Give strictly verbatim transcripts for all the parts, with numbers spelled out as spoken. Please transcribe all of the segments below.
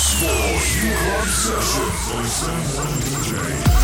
Force, you are session by Sam D J.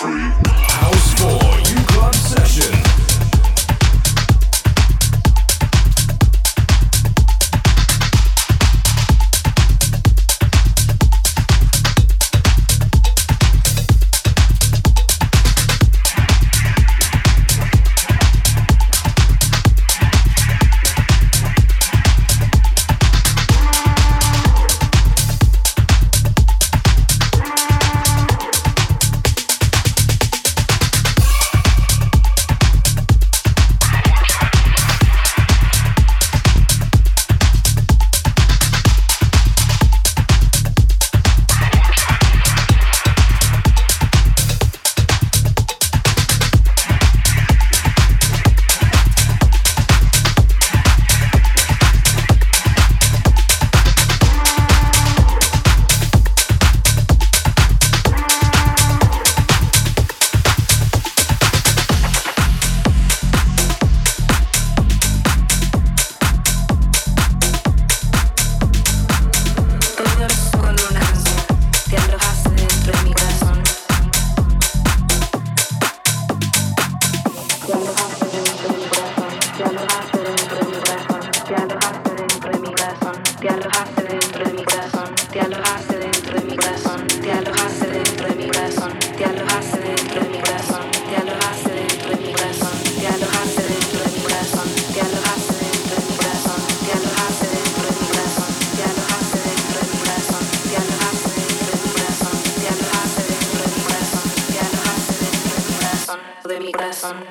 Let me pass on.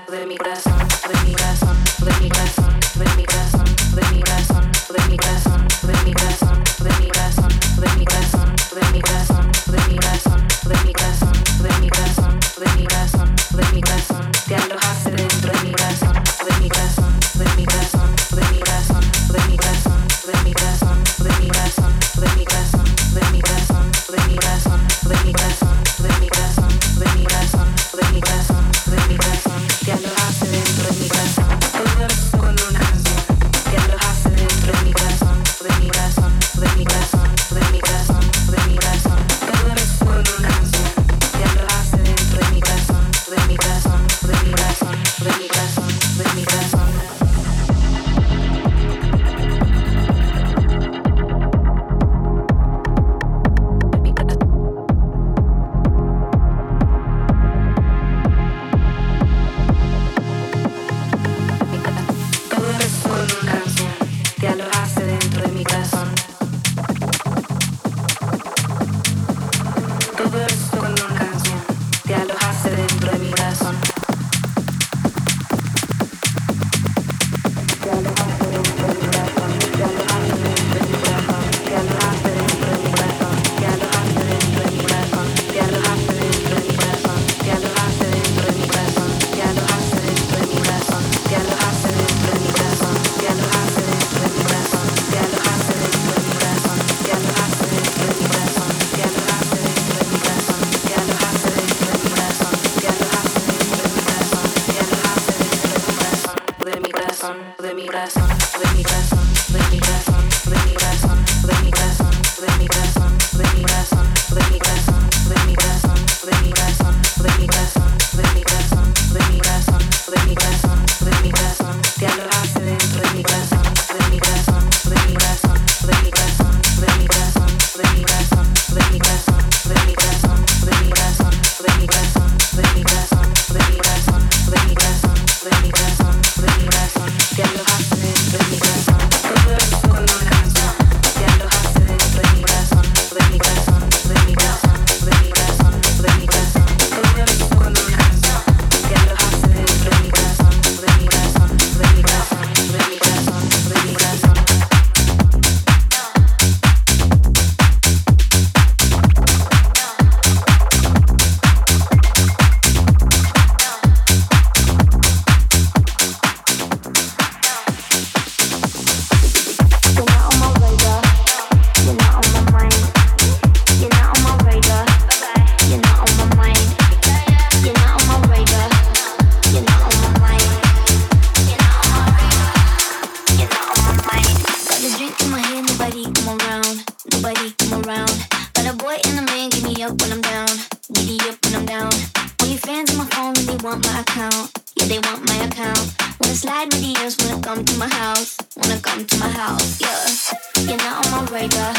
fans on my phone and they want my account. Yeah, they want my account. Wanna slide my D Ms, wanna come to my house. Wanna come to my house, yeah. You're not on my radar.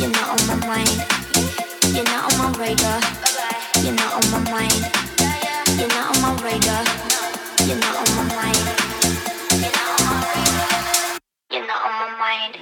You're not on my mind. You're not on my radar. You're not on my mind. You're not on my radar. You're not on my mind. You're not on my radar. You're not on my mind.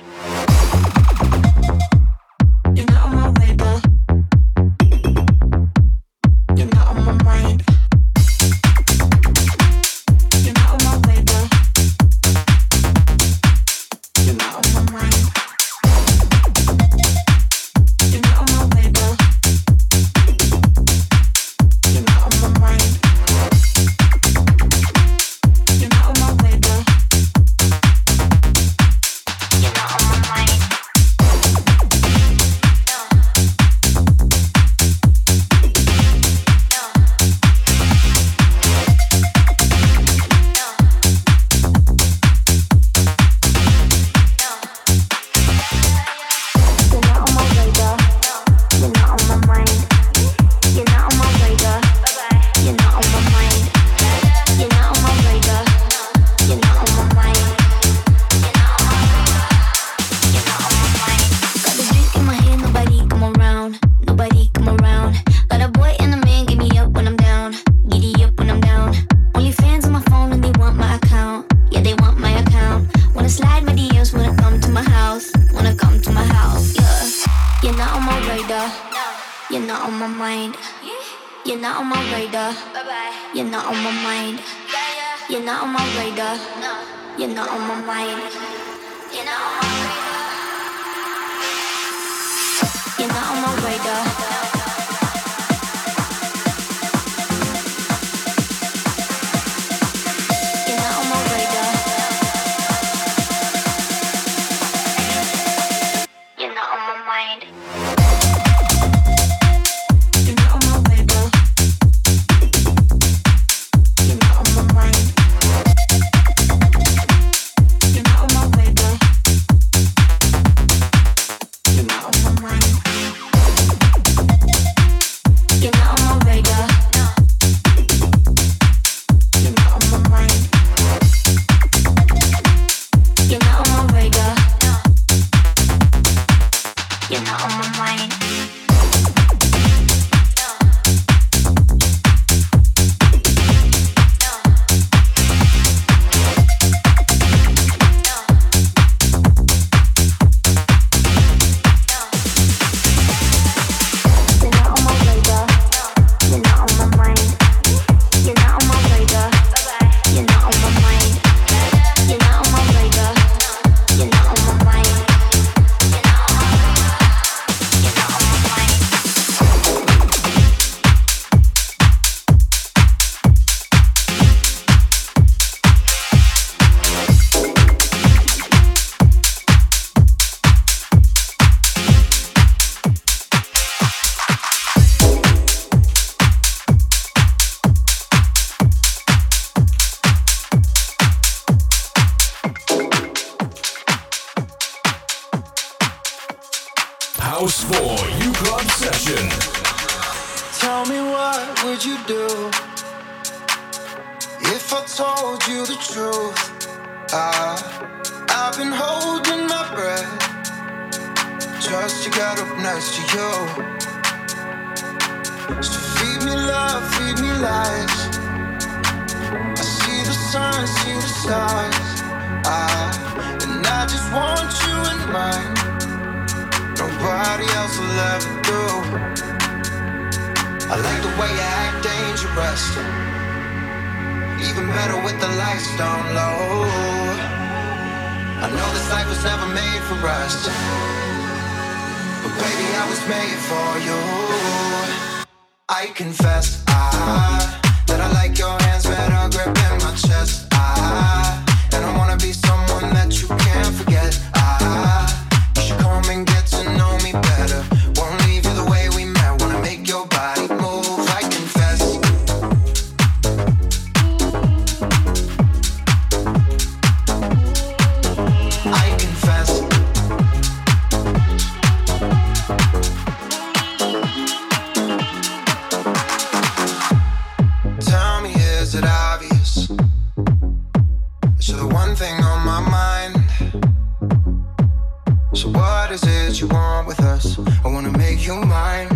us. I wanna make you mine,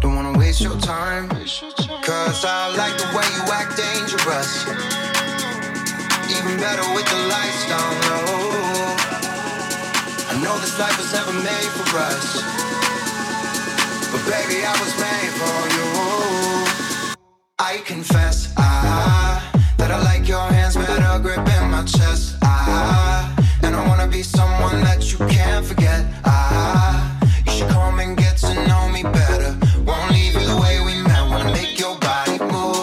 don't wanna waste your time, cause I like the way you act dangerous, even better with the lights down low. I know this life was never made for us, but baby I was made for you. I confess, ah, that I like your hands better gripping my chest, ah, and I wanna be someone that you can't forget, ah, you should come and get to know me better, won't leave you the way we met, wanna make your body move.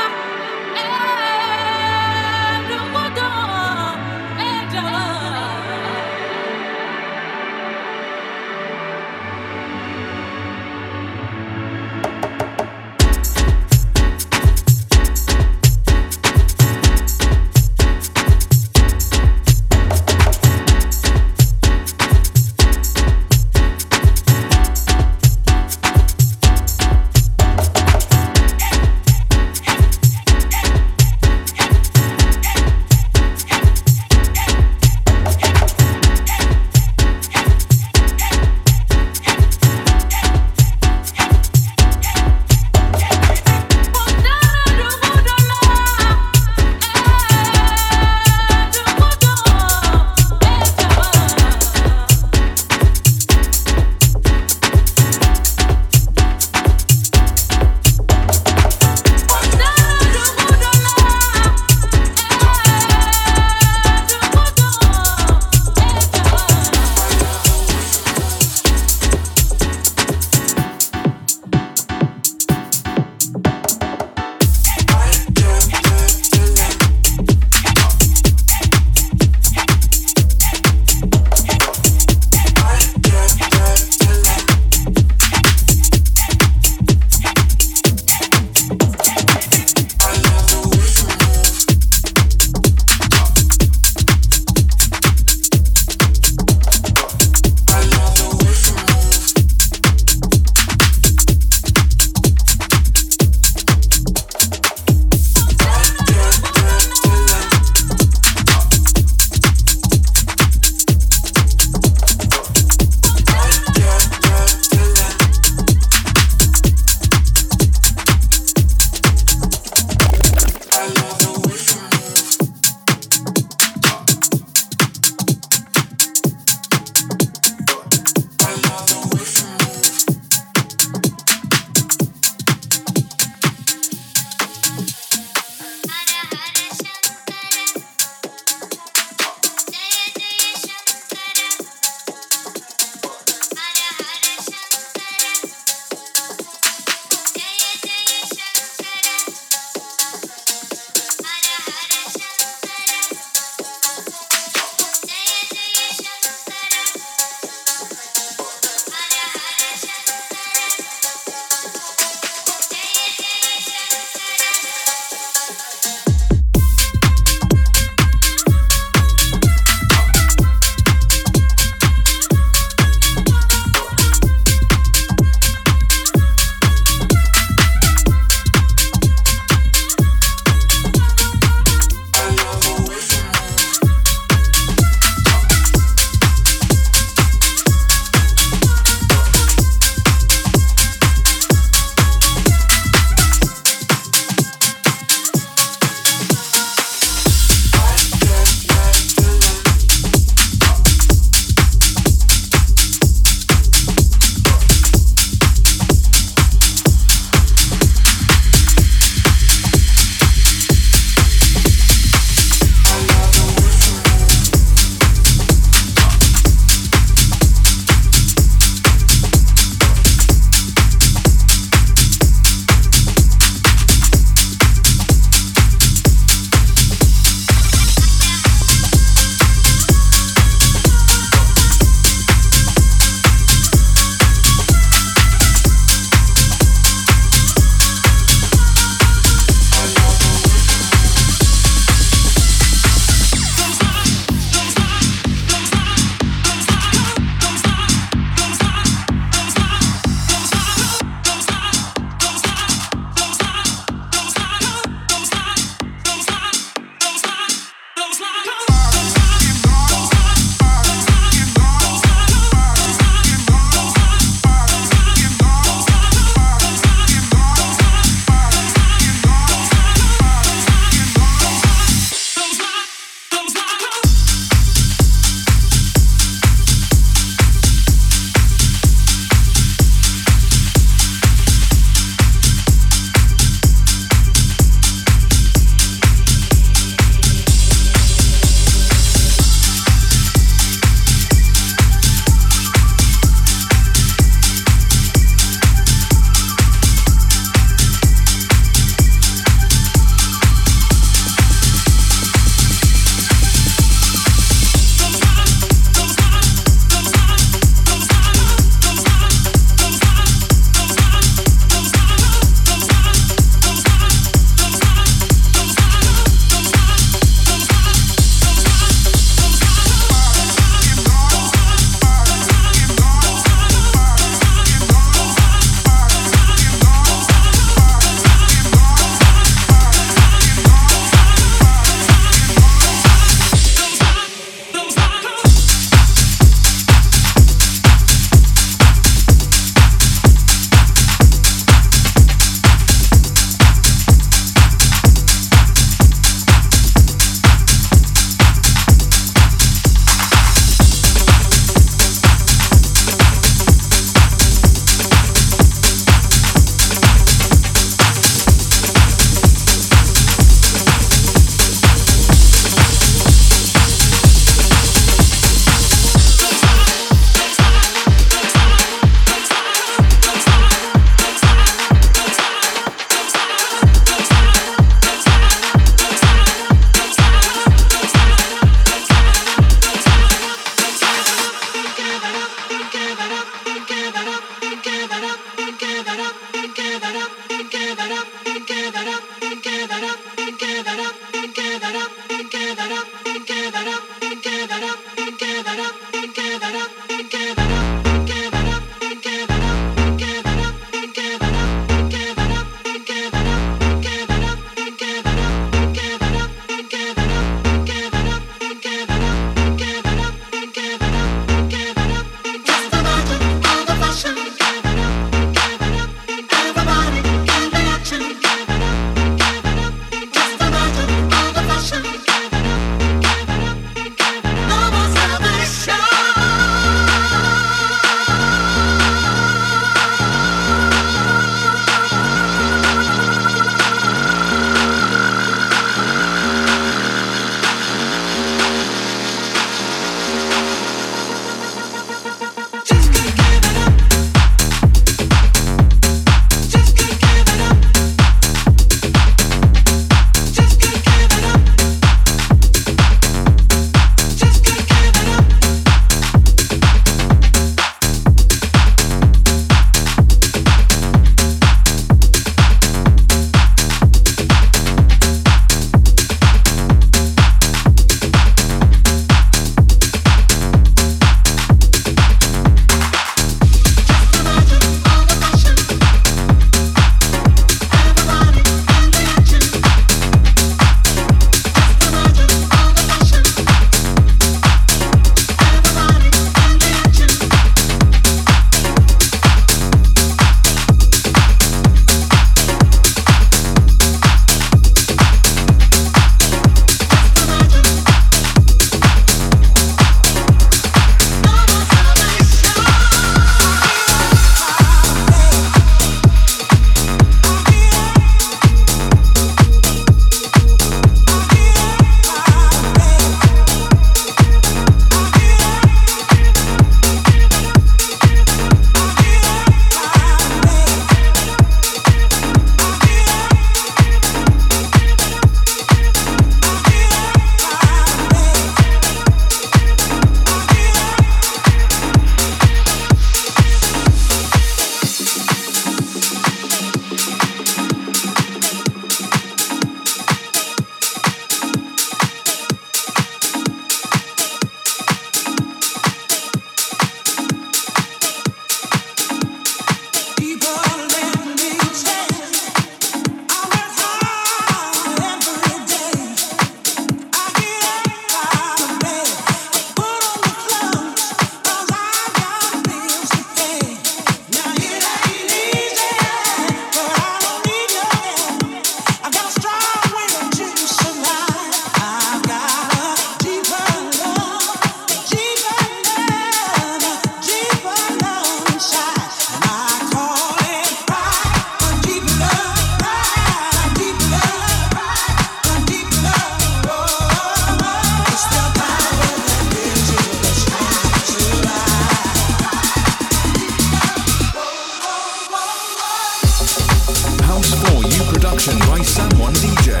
production by Someone D J.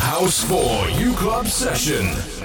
House for U Club Session.